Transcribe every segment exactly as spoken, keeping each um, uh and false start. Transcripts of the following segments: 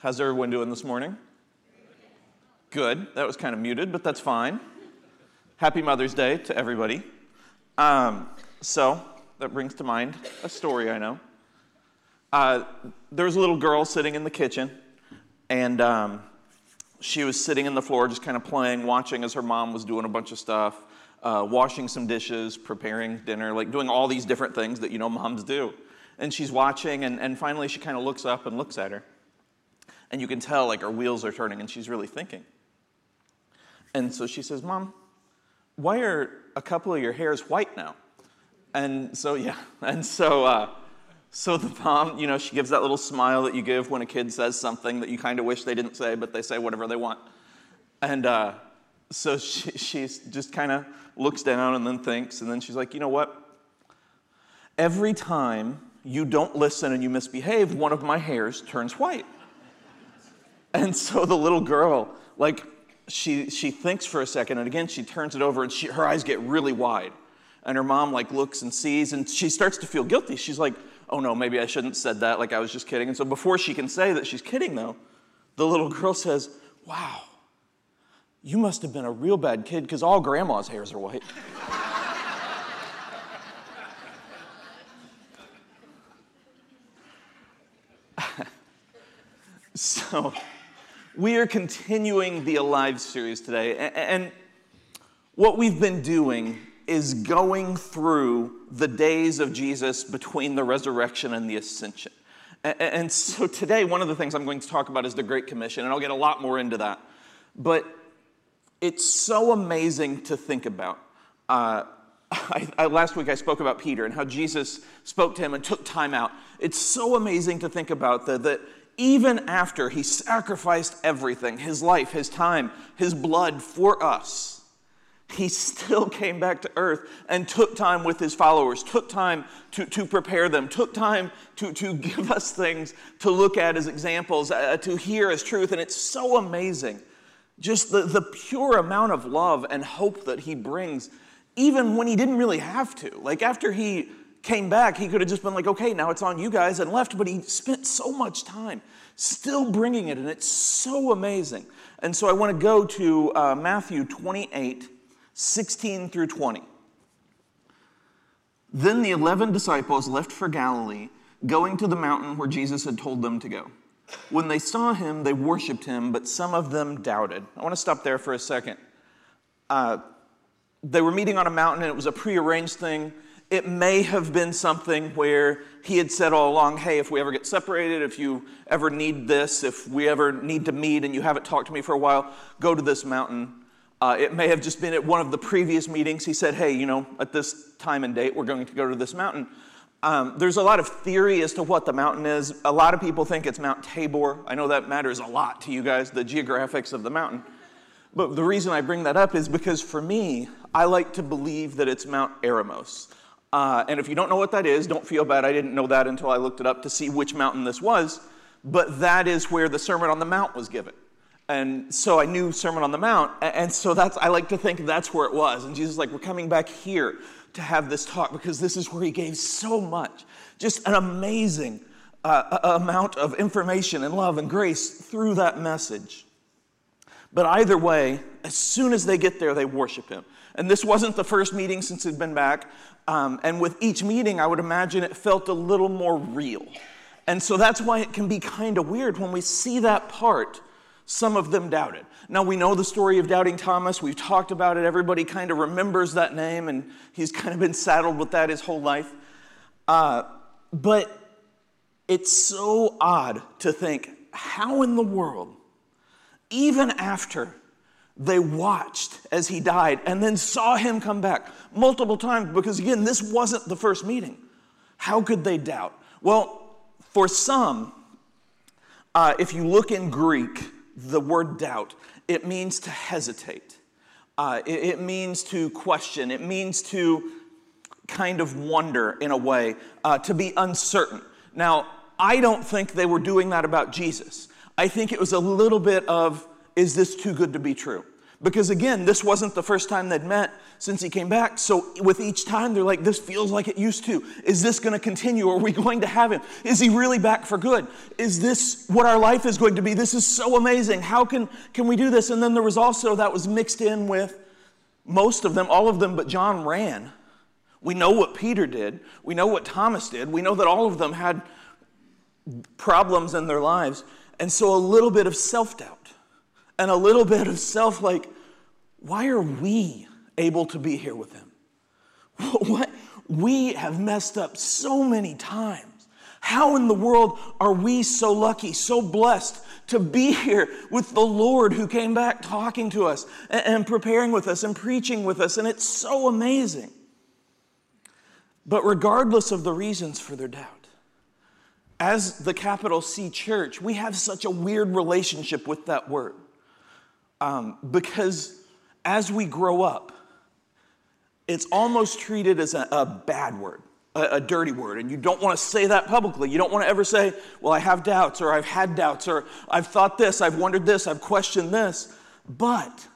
How's everyone doing this morning? Good. That was kind of muted, but that's fine. Happy Mother's Day to everybody. Um, so that brings to mind a story I know. Uh, there was a little girl sitting in the kitchen, and um, she was sitting in the floor just kind of playing, watching as her mom was doing a bunch of stuff, uh, washing some dishes, preparing dinner, like doing all these different things that you know moms do. And she's watching, and, and finally she kind of looks up and looks at her. And you can tell, like, her wheels are turning, and she's really thinking. And so she says, "Mom, why are a couple of your hairs white now?" And so, yeah. And so uh, so the mom, you know, she gives that little smile that you give when a kid says something that you kind of wish they didn't say, but they say whatever they want. And uh, so she she's just kind of looks down and then thinks, and then she's like, "You know what? Every time you don't listen and you misbehave, one of my hairs turns white." And so the little girl, like, she she thinks for a second, and again, she turns it over, and she, her eyes get really wide. And her mom, like, looks and sees, and she starts to feel guilty. She's like, "Oh, no, maybe I shouldn't have said that. Like, I was just kidding." And so before she can say that she's kidding, though, the little girl says, "Wow, you must have been a real bad kid, because all grandma's hairs are white." So we are continuing the Alive series today, and what we've been doing is going through the days of Jesus between the resurrection and the ascension. And so today, one of the things I'm going to talk about is the Great Commission, and I'll get a lot more into that. But it's so amazing to think about. Uh, I, I, last week I spoke about Peter and how Jesus spoke to him and took time out. It's so amazing to think about that, that even after he sacrificed everything, his life, his time, his blood for us, he still came back to earth and took time with his followers, took time to, to prepare them, took time to, to give us things to look at as examples, uh, to hear as truth. And it's so amazing, just the, the pure amount of love and hope that he brings, even when he didn't really have to. Like, after he came back, he could have just been like, "Okay, now it's on you guys," and left, but he spent so much time still bringing it, and it's so amazing. And so I want to go to uh, Matthew twenty-eight, sixteen through twenty. "Then the eleven disciples left for Galilee, going to the mountain where Jesus had told them to go. When they saw him, they worshipped him, but some of them doubted." I want to stop there for a second. Uh, they were meeting on a mountain, and it was a prearranged thing. It may have been something where he had said all along, "Hey, if we ever get separated, if you ever need this, if we ever need to meet and you haven't talked to me for a while, go to this mountain." Uh, it may have just been at one of the previous meetings he said, "Hey, you know, at this time and date, we're going to go to this mountain." Um, there's a lot of theory as to what the mountain is. A lot of people think it's Mount Tabor. I know that matters a lot to you guys, the geographics of the mountain. But the reason I bring that up is because for me, I like to believe that it's Mount Eremos. Uh, and if you don't know what that is, don't feel bad. I didn't know that until I looked it up to see which mountain this was. But that is where the Sermon on the Mount was given. And so I knew Sermon on the Mount. And so that's, I like to think that's where it was. And Jesus is like, "We're coming back here to have this talk," because this is where he gave so much. Just an amazing uh, amount of information and love and grace through that message. But either way, as soon as they get there, they worship him. And this wasn't the first meeting since he'd been back. Um, and with each meeting, I would imagine it felt a little more real. And so that's why it can be kind of weird when we see that part, "some of them doubted." Now, we know the story of Doubting Thomas. We've talked about it. Everybody kind of remembers that name, and he's kind of been saddled with that his whole life. Uh, but it's so odd to think, how in the world, even after they watched as he died and then saw him come back multiple times, because again, this wasn't the first meeting. How could they doubt? Well, for some, uh, if you look in Greek, the word doubt, it means to hesitate. Uh, it, it means to question. It means to kind of wonder in a way, uh, to be uncertain. Now, I don't think they were doing that about Jesus. I think it was a little bit of, "Is this too good to be true?" Because again, this wasn't the first time they'd met since he came back. So with each time, they're like, this feels like it used to. Is this going to continue? Are we going to have him? Is he really back for good? Is this what our life is going to be? This is so amazing. How can, can we do this? And then there was also, that was mixed in with most of them, all of them, but John ran. We know what Peter did. We know what Thomas did. We know that all of them had problems in their lives. And so a little bit of self-doubt. And a little bit of self, like, why are we able to be here with him? What? We have messed up so many times. How in the world are we so lucky, so blessed to be here with the Lord who came back talking to us and, and preparing with us and preaching with us? And it's so amazing. But regardless of the reasons for their doubt, as the capital C church, we have such a weird relationship with that word. Um, because as we grow up, it's almost treated as a, a bad word, a, a dirty word. And you don't want to say that publicly. You don't want to ever say, well, I have doubts, or I've had doubts, or I've thought this, I've wondered this, I've questioned this. But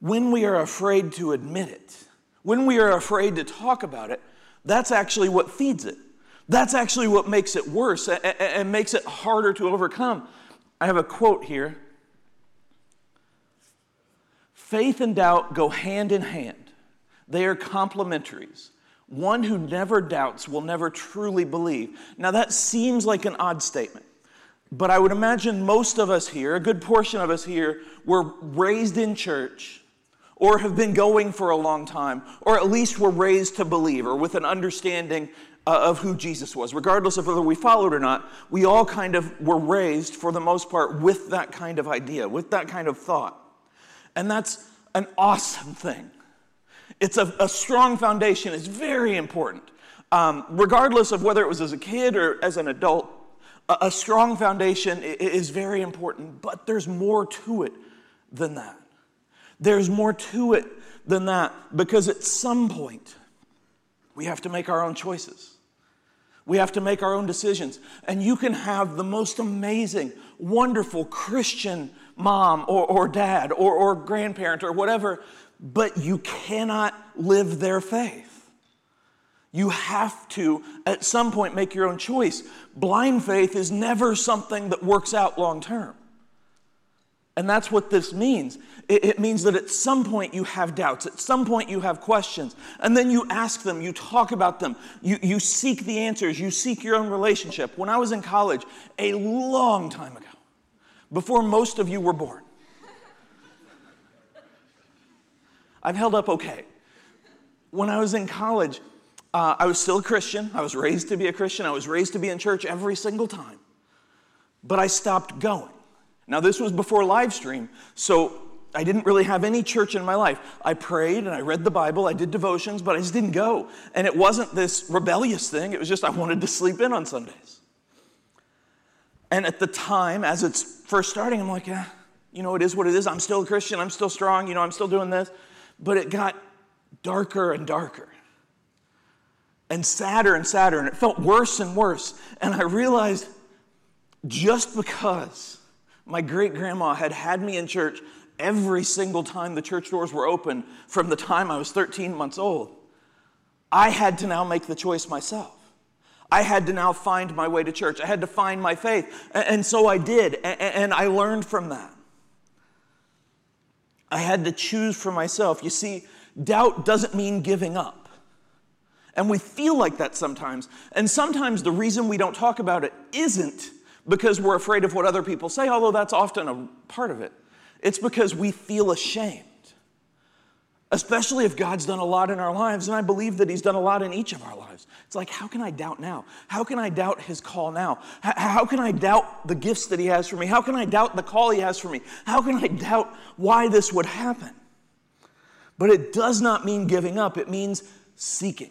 when we are afraid to admit it, when we are afraid to talk about it, that's actually what feeds it. That's actually what makes it worse and, and, and makes it harder to overcome. I have a quote here. Faith and doubt go hand in hand. They are complementaries. One who never doubts will never truly believe. Now that seems like an odd statement, but I would imagine most of us here, a good portion of us here, were raised in church or have been going for a long time, or at least were raised to believe or with an understanding Uh, of who Jesus was. Regardless of whether we followed or not, we all kind of were raised, for the most part, with that kind of idea, with that kind of thought. And that's an awesome thing. It's a, a strong foundation. It's very important. Um, regardless of whether it was as a kid or as an adult, a, a strong foundation is very important. But there's more to it than that. There's more to it than that, because at some point, we have to make our own choices. We have to make our own decisions. And you can have the most amazing, wonderful Christian mom or, or dad or, or grandparent or whatever, but you cannot live their faith. You have to, at some point, make your own choice. Blind faith is never something that works out long term. And that's what this means. It, it means that at some point you have doubts. At some point you have questions. And then you ask them. You talk about them. You, you seek the answers. You seek your own relationship. When I was in college, a long time ago, before most of you were born, I've held up okay. When I was in college, uh, I was still a Christian. I was raised to be a Christian. I was raised to be in church every single time. But I stopped going. Now, this was before live stream, so I didn't really have any church in my life. I prayed and I read the Bible, I did devotions, but I just didn't go. And it wasn't this rebellious thing, it was just I wanted to sleep in on Sundays. And at the time, as it's first starting, I'm like, yeah, you know, it is what it is. I'm still a Christian, I'm still strong, you know, I'm still doing this. But it got darker and darker, and sadder and sadder, and it felt worse and worse. And I realized, just because my great-grandma had had me in church every single time the church doors were open from the time I was thirteen months old, I had to now make the choice myself. I had to now find my way to church. I had to find my faith. And so I did, and I learned from that. I had to choose for myself. You see, doubt doesn't mean giving up. And we feel like that sometimes. And sometimes the reason we don't talk about it isn't because we're afraid of what other people say, although that's often a part of it. It's because we feel ashamed, especially if God's done a lot in our lives, and I believe that he's done a lot in each of our lives. It's like, how can I doubt now? How can I doubt his call now? How, how can I doubt the gifts that he has for me? How can I doubt the call he has for me? How can I doubt why this would happen? But it does not mean giving up. It means seeking.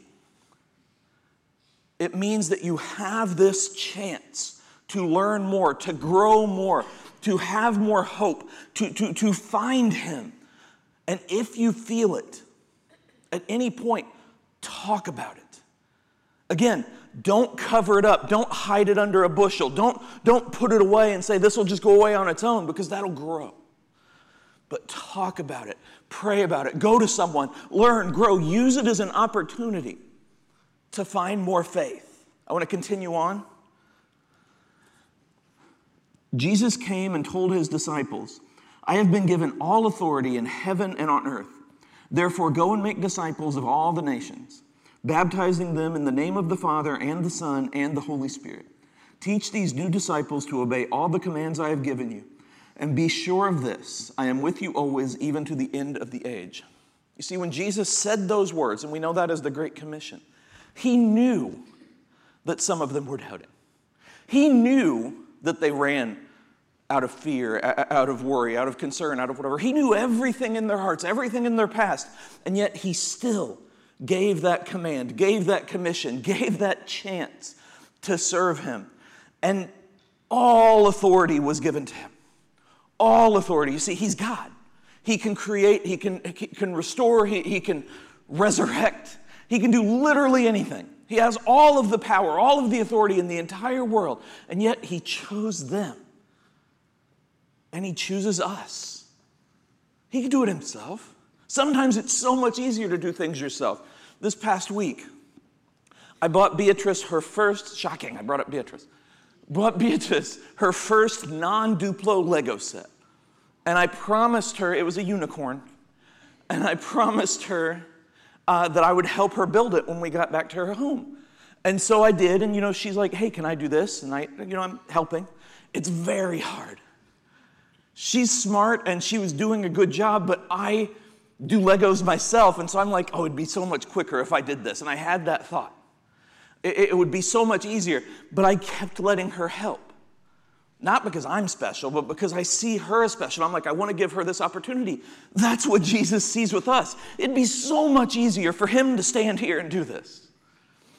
It means that you have this chance to learn more, to grow more, to have more hope, to, to, to find him. And if you feel it at any point, talk about it. Again, don't cover it up. Don't hide it under a bushel. Don't, don't put it away and say this will just go away on its own, because that'll grow. but talk about it, pray about it, go to someone, learn, grow, use it as an opportunity to find more faith. I want to continue on. Jesus came and told his disciples, I have been given all authority in heaven and on earth. Therefore, go and make disciples of all the nations, baptizing them in the name of the Father and the Son and the Holy Spirit. Teach these new disciples to obey all the commands I have given you. And be sure of this, I am with you always, even to the end of the age. You see, when Jesus said those words, and we know that as the Great Commission, he knew that some of them were doubting. He knew that they ran out of fear, out of worry, out of concern, out of whatever. He knew everything in their hearts, everything in their past, and yet he still gave that command, gave that commission, gave that chance to serve him. And all authority was given to him. All authority. You see, he's God. He can create, he can, he can restore, he, he can resurrect. He can do literally anything. He has all of the power, all of the authority in the entire world. And yet he chose them. And he chooses us. He can do it himself. Sometimes it's so much easier to do things yourself. This past week, I bought Beatrice her first, shocking, I brought up Beatrice, bought Beatrice her first non-Duplo Lego set. And I promised her, it was a unicorn, and I promised her uh, that I would help her build it when we got back to her home. And so I did, and you know, she's like, hey, can I do this? And I, you know, I'm helping. It's very hard. She's smart, and she was doing a good job, but I do Legos myself, and so I'm like, oh, it'd be so much quicker if I did this, and I had that thought. It, it would be so much easier, but I kept letting her help. Not because I'm special, but because I see her as special. I'm like, I want to give her this opportunity. That's what Jesus sees with us. It'd be so much easier for him to stand here and do this.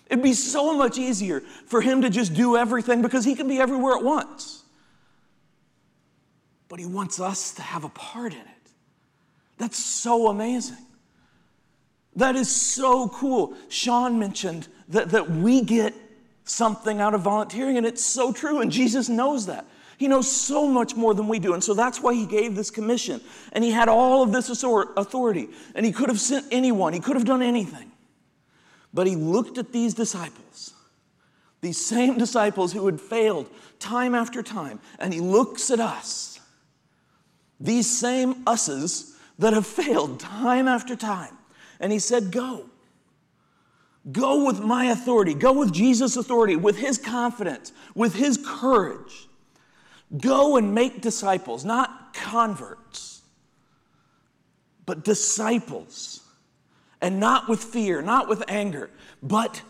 It'd be so much easier for him to just do everything because he can be everywhere at once. But he wants us to have a part in it. That's so amazing. That is so cool. Sean mentioned that, that we get something out of volunteering, and it's so true, and Jesus knows that. He knows so much more than we do, and so that's why he gave this commission, and he had all of this authority, and he could have sent anyone. He could have done anything, but he looked at these disciples, these same disciples who had failed time after time, and he looks at us, these same us's, that have failed time after time. And he said, go. Go with my authority. Go with Jesus' authority, with his confidence, with his courage. Go and make disciples, not converts, but disciples. And not with fear, not with anger, but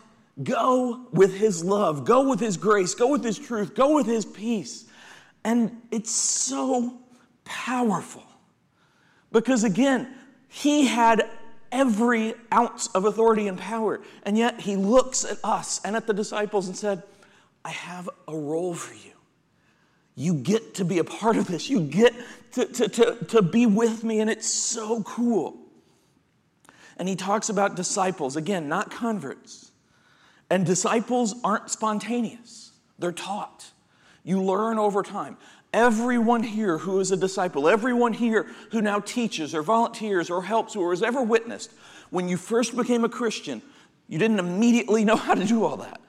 go with his love, go with his grace, go with his truth, go with his peace. And it's so powerful. Because again, he had every ounce of authority and power. And yet he looks at us and at the disciples and said, I have a role for you. You get to be a part of this. You get to, to, to, to be with me. And it's so cool. And he talks about disciples. Again, not converts. And disciples aren't spontaneous. They're taught. You learn over time. Everyone here who is a disciple, everyone here who now teaches or volunteers or helps or has ever witnessed, when you first became a Christian, you didn't immediately know how to do all that.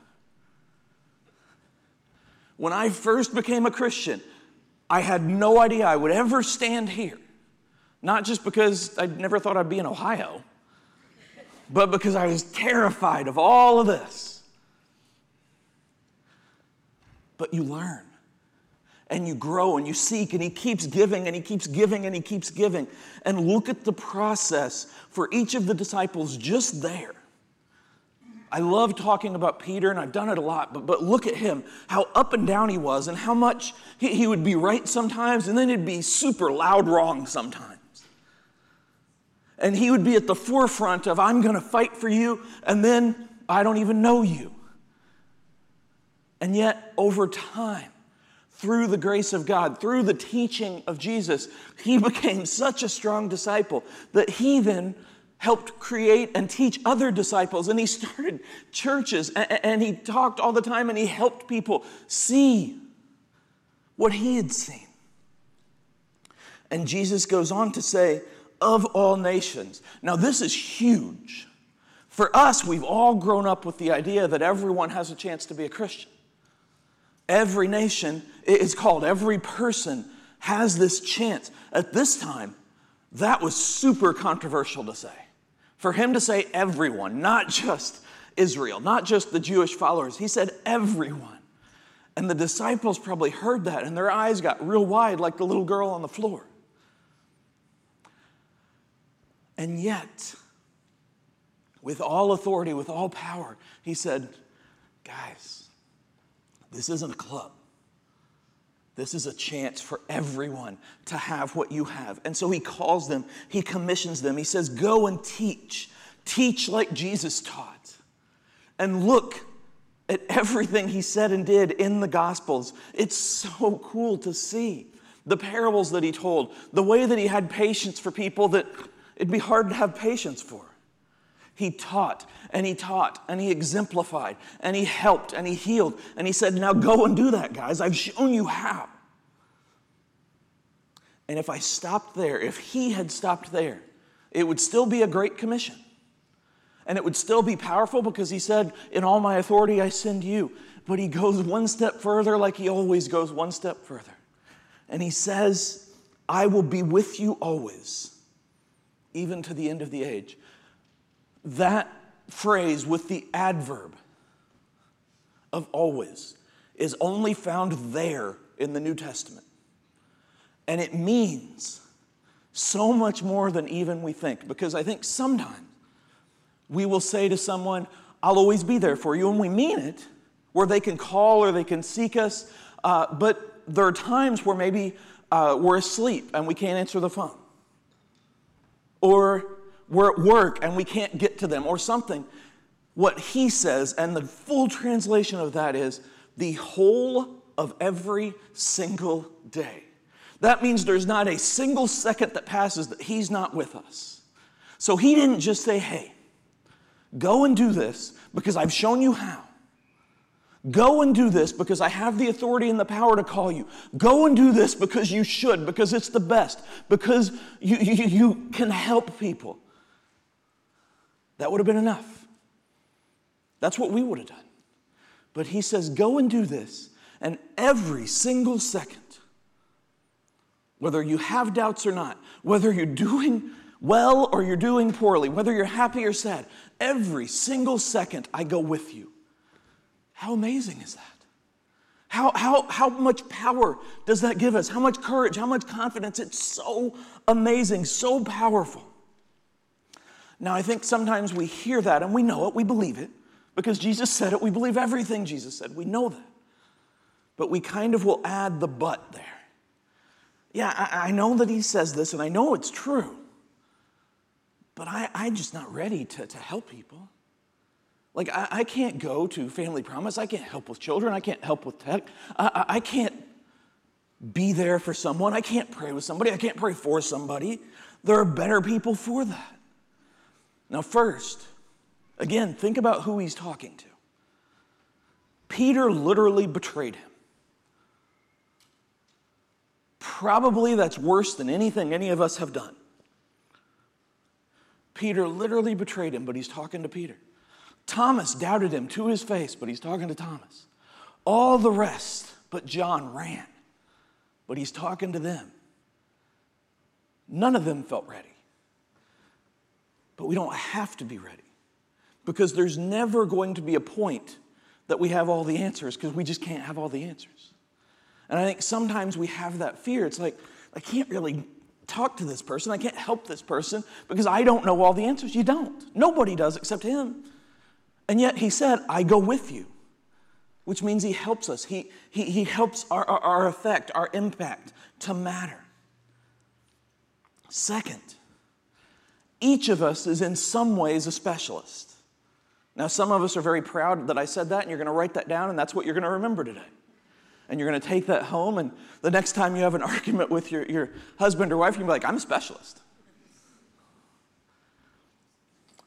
When I first became a Christian, I had no idea I would ever stand here. Not just because I never thought I'd be in Ohio, but because I was terrified of all of this. But you learn. And you grow and you seek, and he keeps giving and he keeps giving and he keeps giving. And look at the process for each of the disciples just there. I love talking about Peter, and I've done it a lot, but, but look at him, how up and down he was, and how much he, he would be right sometimes, and then he'd be super loud wrong sometimes. And he would be at the forefront of, I'm going to fight for you, and then I don't even know you. And yet, over time, through the grace of God, through the teaching of Jesus, he became such a strong disciple that he then helped create and teach other disciples. And he started churches, and he talked all the time, and he helped people see what he had seen. And Jesus goes on to say, of all nations. Now, this is huge. For us, we've all grown up with the idea that everyone has a chance to be a Christian. Every nation is called. Every person has this chance. At this time, that was super controversial to say. For him to say everyone, not just Israel, not just the Jewish followers. He said everyone. And the disciples probably heard that, and their eyes got real wide like the little girl on the floor. And yet, with all authority, with all power, he said, guys, this isn't a club. This is a chance for everyone to have what you have. And so he calls them, he commissions them. He says, go and teach. Teach like Jesus taught. And look at everything he said and did in the Gospels. It's so cool to see the parables that he told, the way that he had patience for people that it'd be hard to have patience for. He taught, and he taught, and he exemplified, and he helped, and he healed. And he said, now go and do that, guys. I've shown you how. And if I stopped there, if he had stopped there, it would still be a great commission. And it would still be powerful because he said, in all my authority I send you. But he goes one step further like he always goes one step further. And he says, I will be with you always, even to the end of the age. That phrase with the adverb of always is only found there in the New Testament. And it means so much more than even we think. Because I think sometimes we will say to someone, I'll always be there for you. And we mean it, where they can call or they can seek us. Uh, but there are times where maybe uh, we're asleep and we can't answer the phone. Or we're at work and we can't get to them or something. What he says, and the full translation of that is the whole of every single day. That means there's not a single second that passes that he's not with us. So he didn't just say, hey, go and do this because I've shown you how. Go and do this because I have the authority and the power to call you. Go and do this because you should, because it's the best, because you, you, you can help people. That would have been enough. That's what we would have done. But he says, go and do this. And every single second, whether you have doubts or not, whether you're doing well or you're doing poorly, whether you're happy or sad, every single second I go with you. How amazing is that? How, how, how much power does that give us? How much courage? How much confidence? It's so amazing, so powerful. Now, I think sometimes we hear that and we know it, we believe it, because Jesus said it, we believe everything Jesus said, we know that. But we kind of will add the but there. Yeah, I, I know that he says this and I know it's true, but I, I'm just not ready to, to help people. Like, I, I can't go to Family Promise. I can't help with children. I can't help with tech. I, I, I can't be there for someone. I can't pray with somebody. I can't pray for somebody. There are better people for that. Now, first, again, think about who he's talking to. Peter literally betrayed him. Probably that's worse than anything any of us have done. Peter literally betrayed him, but he's talking to Peter. Thomas doubted him to his face, but he's talking to Thomas. All the rest, but John ran, but he's talking to them. None of them felt ready. But we don't have to be ready because there's never going to be a point that we have all the answers because we just can't have all the answers. And I think sometimes we have that fear. It's like, I can't really talk to this person. I can't help this person because I don't know all the answers. You don't. Nobody does except him. And yet he said, I go with you, which means he helps us. He, he, he helps our, our, our effect, our impact to matter. Second, each of us is in some ways a specialist. Now, some of us are very proud that I said that, and you're going to write that down, and that's what you're going to remember today. And you're going to take that home, and the next time you have an argument with your, your husband or wife, you're going to be like, I'm a specialist.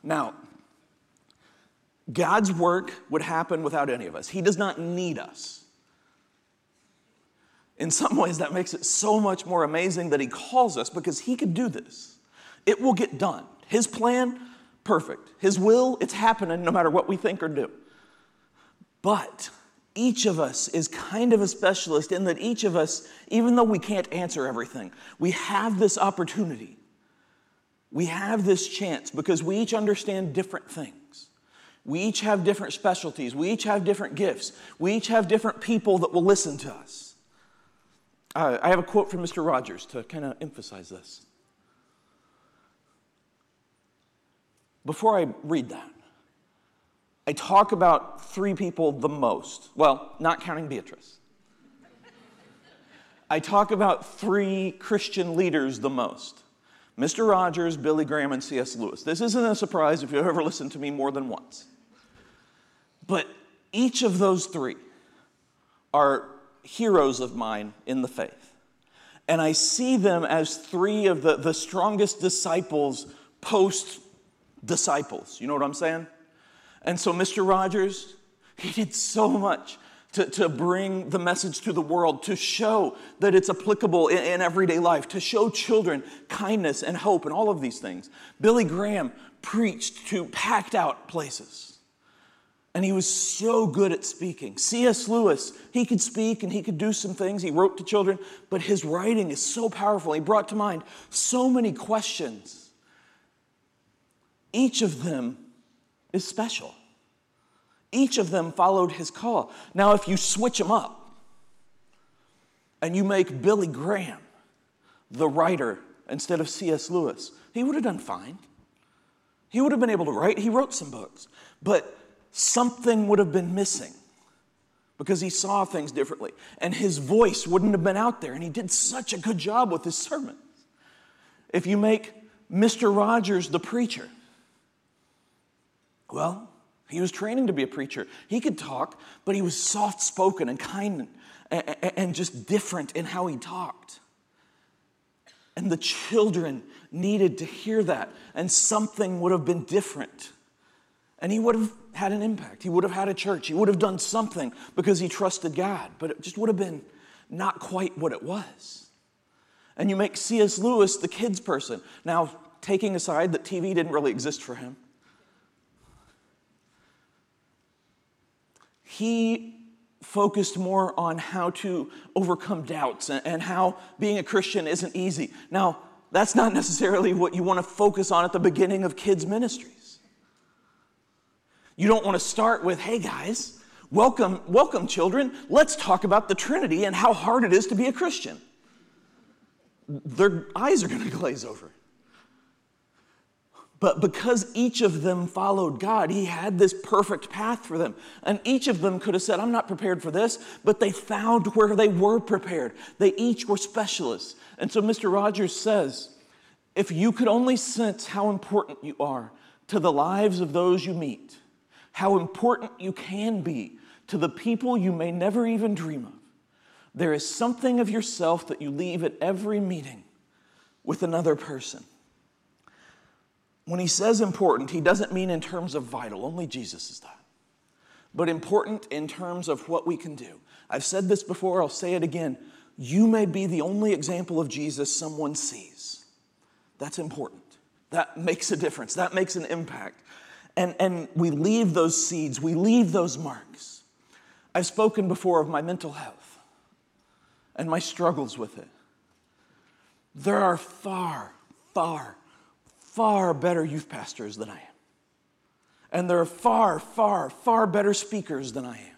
Now, God's work would happen without any of us. He does not need us. In some ways, that makes it so much more amazing that he calls us, because he could do this. It will get done. His plan, perfect. His will, it's happening no matter what we think or do. But each of us is kind of a specialist in that each of us, even though we can't answer everything, we have this opportunity. We have this chance because we each understand different things. We each have different specialties. We each have different gifts. We each have different people that will listen to us. Uh, I have a quote from Mister Rogers to kind of emphasize this. Before I read that, I talk about three people the most. Well, not counting Beatrice. I talk about three Christian leaders the most. Mister Rogers, Billy Graham, and C S Lewis. This isn't a surprise if you've ever listened to me more than once. But each of those three are heroes of mine in the faith. And I see them as three of the, the strongest disciples post-disciples. You know what I'm saying? And so Mister Rogers, he did so much to, to bring the message to the world, to show that it's applicable in, in everyday life, to show children kindness and hope and all of these things. Billy Graham preached to packed out places, and he was so good at speaking. C S Lewis, he could speak and he could do some things. He wrote to children, but his writing is so powerful. He brought to mind so many questions. Each of them is special. Each of them followed his call. Now, if you switch them up and you make Billy Graham the writer instead of C S Lewis, he would have done fine. He would have been able to write. He wrote some books. But something would have been missing because he saw things differently. And his voice wouldn't have been out there. And he did such a good job with his sermons. If you make Mister Rogers the preacher, well, he was training to be a preacher. He could talk, but he was soft-spoken and kind and just different in how he talked. And the children needed to hear that, and something would have been different. And he would have had an impact. He would have had a church. He would have done something because he trusted God, but it just would have been not quite what it was. And you make C S Lewis the kids person. Now, taking aside that T V didn't really exist for him, he focused more on how to overcome doubts and how being a Christian isn't easy. Now, that's not necessarily what you want to focus on at the beginning of kids' ministries. You don't want to start with, hey guys, welcome, welcome children. Let's talk about the Trinity and how hard it is to be a Christian. Their eyes are going to glaze over. But because each of them followed God, he had this perfect path for them. And each of them could have said, I'm not prepared for this, but they found where they were prepared. They each were specialists. And so Mister Rogers says, if you could only sense how important you are to the lives of those you meet, how important you can be to the people you may never even dream of, there is something of yourself that you leave at every meeting with another person. When he says important, he doesn't mean in terms of vital. Only Jesus is that. But important in terms of what we can do. I've said this before. I'll say it again. You may be the only example of Jesus someone sees. That's important. That makes a difference. That makes an impact. And, and we leave those seeds. We leave those marks. I've spoken before of my mental health and my struggles with it. There are far, far far better youth pastors than I am. And there are far, far, far better speakers than I am.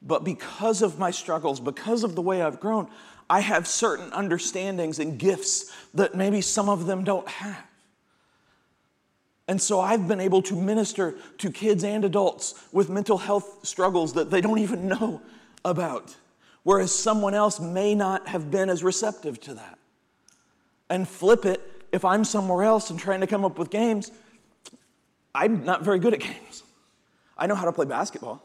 But because of my struggles, because of the way I've grown, I have certain understandings and gifts that maybe some of them don't have. And so I've been able to minister to kids and adults with mental health struggles that they don't even know about, whereas someone else may not have been as receptive to that. And flip it, if I'm somewhere else and trying to come up with games, I'm not very good at games. I know how to play basketball.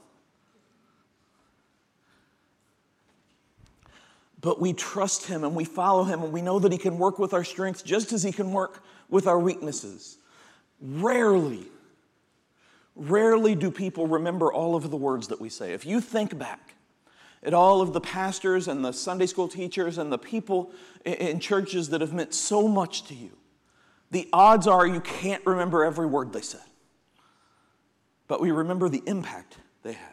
But we trust him and we follow him and we know that he can work with our strengths just as he can work with our weaknesses. Rarely, rarely do people remember all of the words that we say. If you think back, at all of the pastors and the Sunday school teachers and the people in churches that have meant so much to you. The odds are you can't remember every word they said. But we remember the impact they had.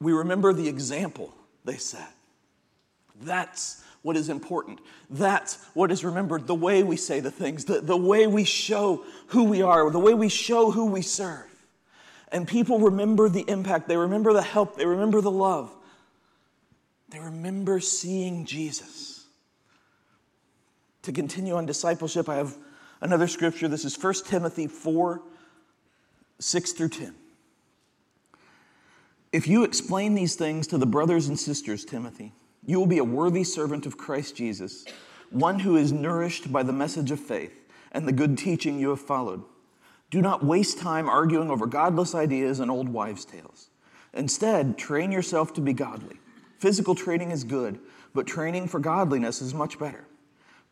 We remember the example they set. That's what is important. That's what is remembered. The way we say the things, the, the way we show who we are, the way we show who we serve. And people remember the impact. They remember the help. They remember the love. They remember seeing Jesus. To continue on discipleship, I have another scripture. This is First Timothy four, six through ten. If you explain these things to the brothers and sisters, Timothy, you will be a worthy servant of Christ Jesus, one who is nourished by the message of faith and the good teaching you have followed. Do not waste time arguing over godless ideas and old wives' tales. Instead, train yourself to be godly. Physical training is good, but training for godliness is much better,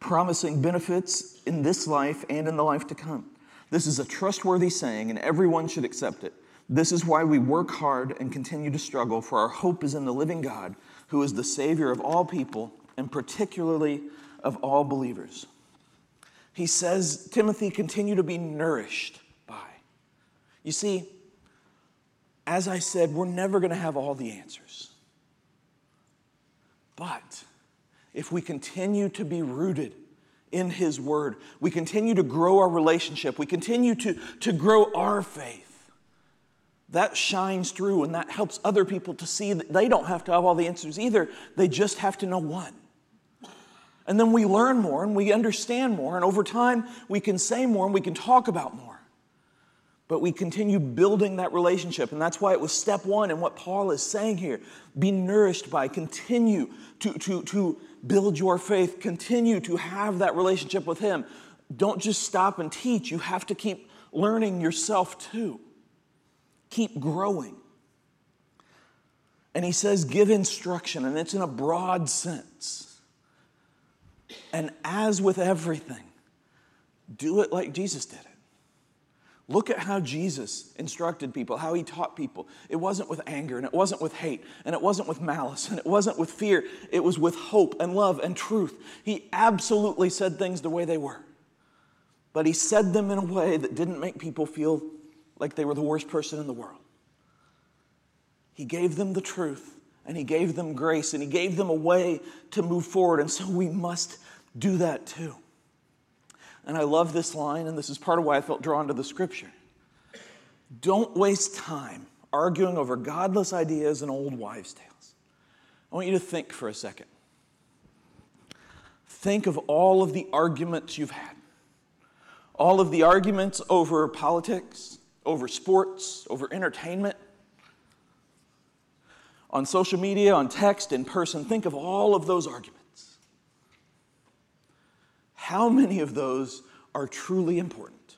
promising benefits in this life and in the life to come. This is a trustworthy saying, and everyone should accept it. This is why we work hard and continue to struggle, for our hope is in the living God, who is the Savior of all people, and particularly of all believers. He says, Timothy, continue to be nourished by. You see, as I said, we're never going to have all the answers. But if we continue to be rooted in His Word, we continue to grow our relationship, we continue to, to grow our faith, that shines through, and that helps other people to see that they don't have to have all the answers either. They just have to know one. And then we learn more and we understand more. And over time, we can say more and we can talk about more. But we continue building that relationship. And that's why it was step one in what Paul is saying here. Be nourished by, continue to, to, to build your faith. Continue to have that relationship with Him. Don't just stop and teach. You have to keep learning yourself too. Keep growing. And he says, give instruction, and it's in a broad sense. And as with everything, do it like Jesus did it. Look at how Jesus instructed people, how He taught people. It wasn't with anger, and it wasn't with hate, and it wasn't with malice, and it wasn't with fear. It was with hope and love and truth. He absolutely said things the way they were. But He said them in a way that didn't make people feel like they were the worst person in the world. He gave them the truth, and He gave them grace, and He gave them a way to move forward, and so we must do that too. And I love this line, and this is part of why I felt drawn to the scripture. Don't waste time arguing over godless ideas and old wives' tales. I want you to think for a second. Think of all of the arguments you've had. All of the arguments over politics, over sports, over entertainment, on social media, on text, in person. Think of all of those arguments. How many of those are truly important?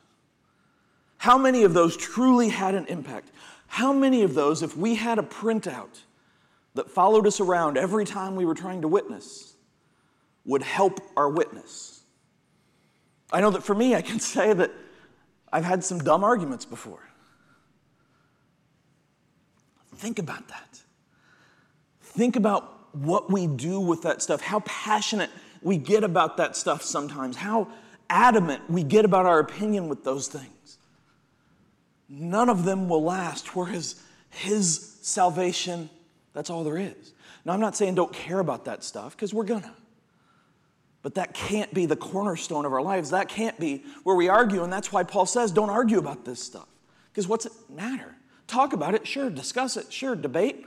How many of those truly had an impact? How many of those, if we had a printout that followed us around every time we were trying to witness, would help our witness? I know that for me, I can say that I've had some dumb arguments before. Think about that. Think about what we do with that stuff, how passionate we get about that stuff sometimes, how adamant we get about our opinion with those things. None of them will last, whereas His salvation, that's all there is. Now, I'm not saying don't care about that stuff, because we're gonna. But that can't be the cornerstone of our lives. That can't be where we argue. And that's why Paul says, don't argue about this stuff. Because what's it matter? Talk about it, sure. Discuss it, sure. Debate,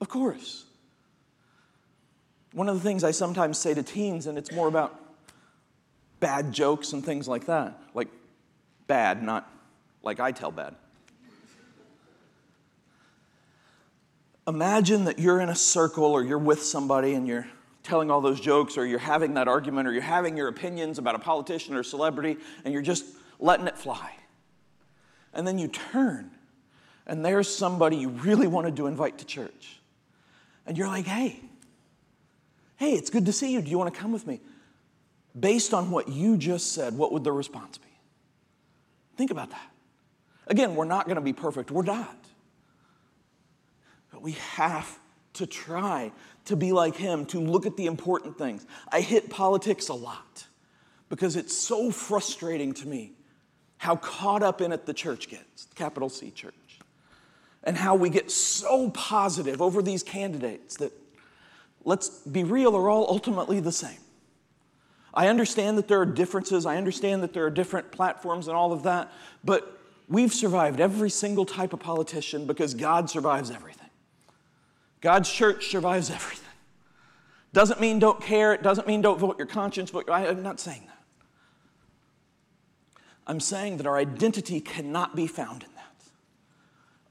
of course. One of the things I sometimes say to teens, and it's more about bad jokes and things like that. Like bad, not like I tell bad. Imagine that you're in a circle or you're with somebody and you're telling all those jokes, or you're having that argument, or you're having your opinions about a politician or a celebrity, and you're just letting it fly. And then you turn, and there's somebody you really wanted to invite to church. And you're like, hey, hey, it's good to see you. Do you want to come with me? Based on what you just said, what would the response be? Think about that. Again, we're not going to be perfect. We're not. But we have to try to be like him, to look at the important things. I hit politics a lot because it's so frustrating to me how caught up in it the church gets, capital C church, and how we get so positive over these candidates that, let's be real, are all ultimately the same. I understand that there are differences. I understand that there are different platforms and all of that, but we've survived every single type of politician because God survives everything. God's church survives everything. Doesn't mean don't care. It doesn't mean don't vote your conscience, but I'm not saying that. I'm saying that our identity cannot be found in that.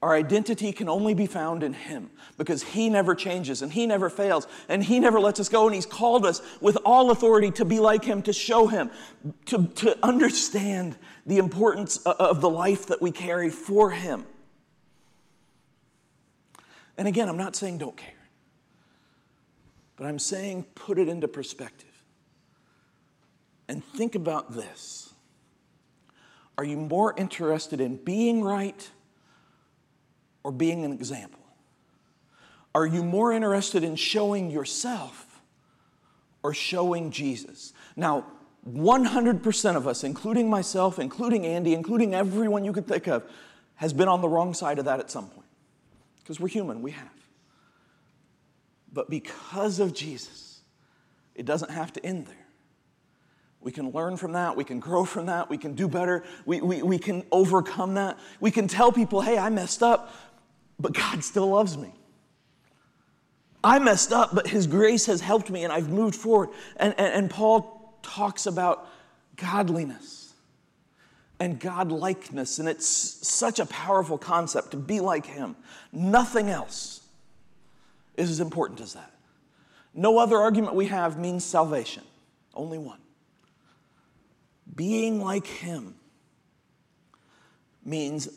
Our identity can only be found in him because he never changes and he never fails and he never lets us go, and he's called us with all authority to be like him, to show him, to, to understand the importance of the life that we carry for him. And again, I'm not saying don't care, but I'm saying put it into perspective and think about this. Are you more interested in being right or being an example? Are you more interested in showing yourself or showing Jesus? Now, one hundred percent of us, including myself, including Andy, including everyone you could think of, has been on the wrong side of that at some point. Because we're human, we have. But because of Jesus, it doesn't have to end there. We can learn from that. We can grow from that. We can do better. We, we, we can overcome that. We can tell people, hey, I messed up, but God still loves me. I messed up, but his grace has helped me, and I've moved forward. And, and, and Paul talks about godliness and godlikeness, and it's such a powerful concept to be like him. Nothing else is as important as that. No other argument we have means salvation. Only one. Being like him means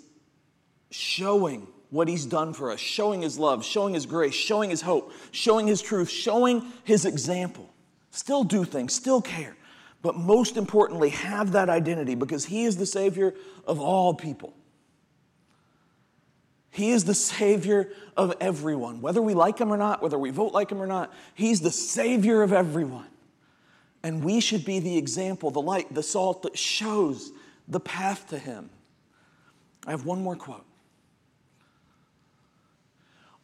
showing what he's done for us, showing his love, showing his grace, showing his hope, showing his truth, showing his example. Still do things, still care, but most importantly, have that identity because he is the Savior of all people. He is the Savior of everyone, whether we like him or not, whether we vote like him or not. He's the Savior of everyone. And we should be the example, the light, the salt that shows the path to him. I have one more quote.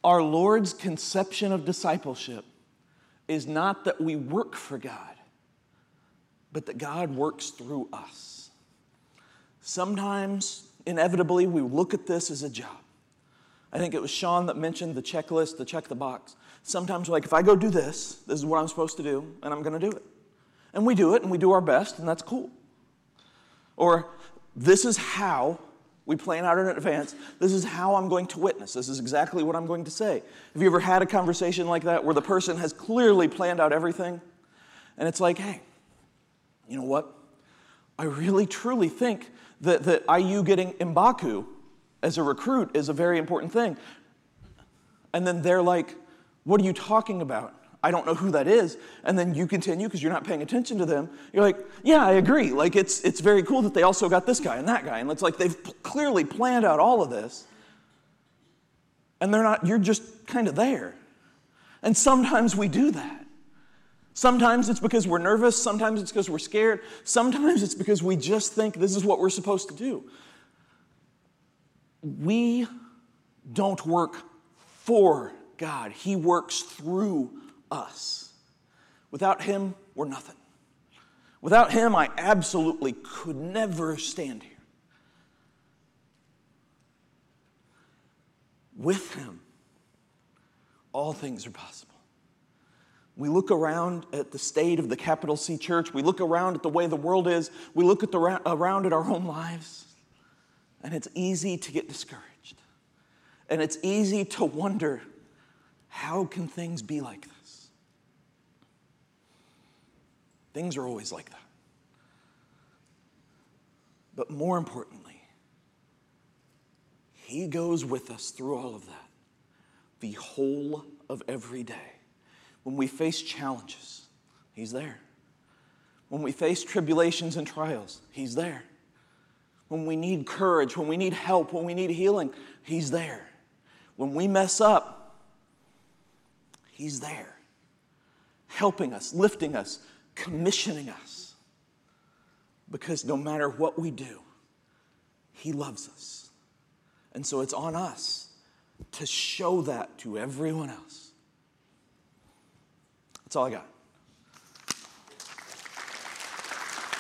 Our Lord's conception of discipleship is not that we work for God, but that God works through us. Sometimes, inevitably, we look at this as a job. I think it was Sean that mentioned the checklist, the check the box. Sometimes we're like, if I go do this, this is what I'm supposed to do, and I'm going to do it. And we do it, and we do our best, and that's cool. Or this is how we plan out in advance. This is how I'm going to witness. This is exactly what I'm going to say. Have you ever had a conversation like that where the person has clearly planned out everything? And it's like, hey, you know what? I really, truly think that, that I U getting Mbaku as a recruit is a very important thing. And then they're like, what are you talking about? I don't know who that is. And then you continue because you're not paying attention to them. You're like, yeah, I agree. Like, it's it's very cool that they also got this guy and that guy. And it's like they've p- clearly planned out all of this. And they're not, you're just kind of there. And sometimes we do that. Sometimes it's because we're nervous. Sometimes it's because we're scared. Sometimes it's because we just think this is what we're supposed to do. We don't work for God. He works through us. Without him, we're nothing. Without him, I absolutely could never stand here. With him, all things are possible. We look around at the state of the capital C church. We look around at the way the world is. We look at the ra- around at our own lives. And it's easy to get discouraged. And it's easy to wonder, how can things be like that? Things are always like that. But more importantly, he goes with us through all of that, the whole of every day. When we face challenges, he's there. When we face tribulations and trials, he's there. When we need courage, when we need help, when we need healing, he's there. When we mess up, He's there, helping us, lifting us, commissioning us. Because no matter what we do, He loves us. And so it's on us to show that to everyone else. That's all I got.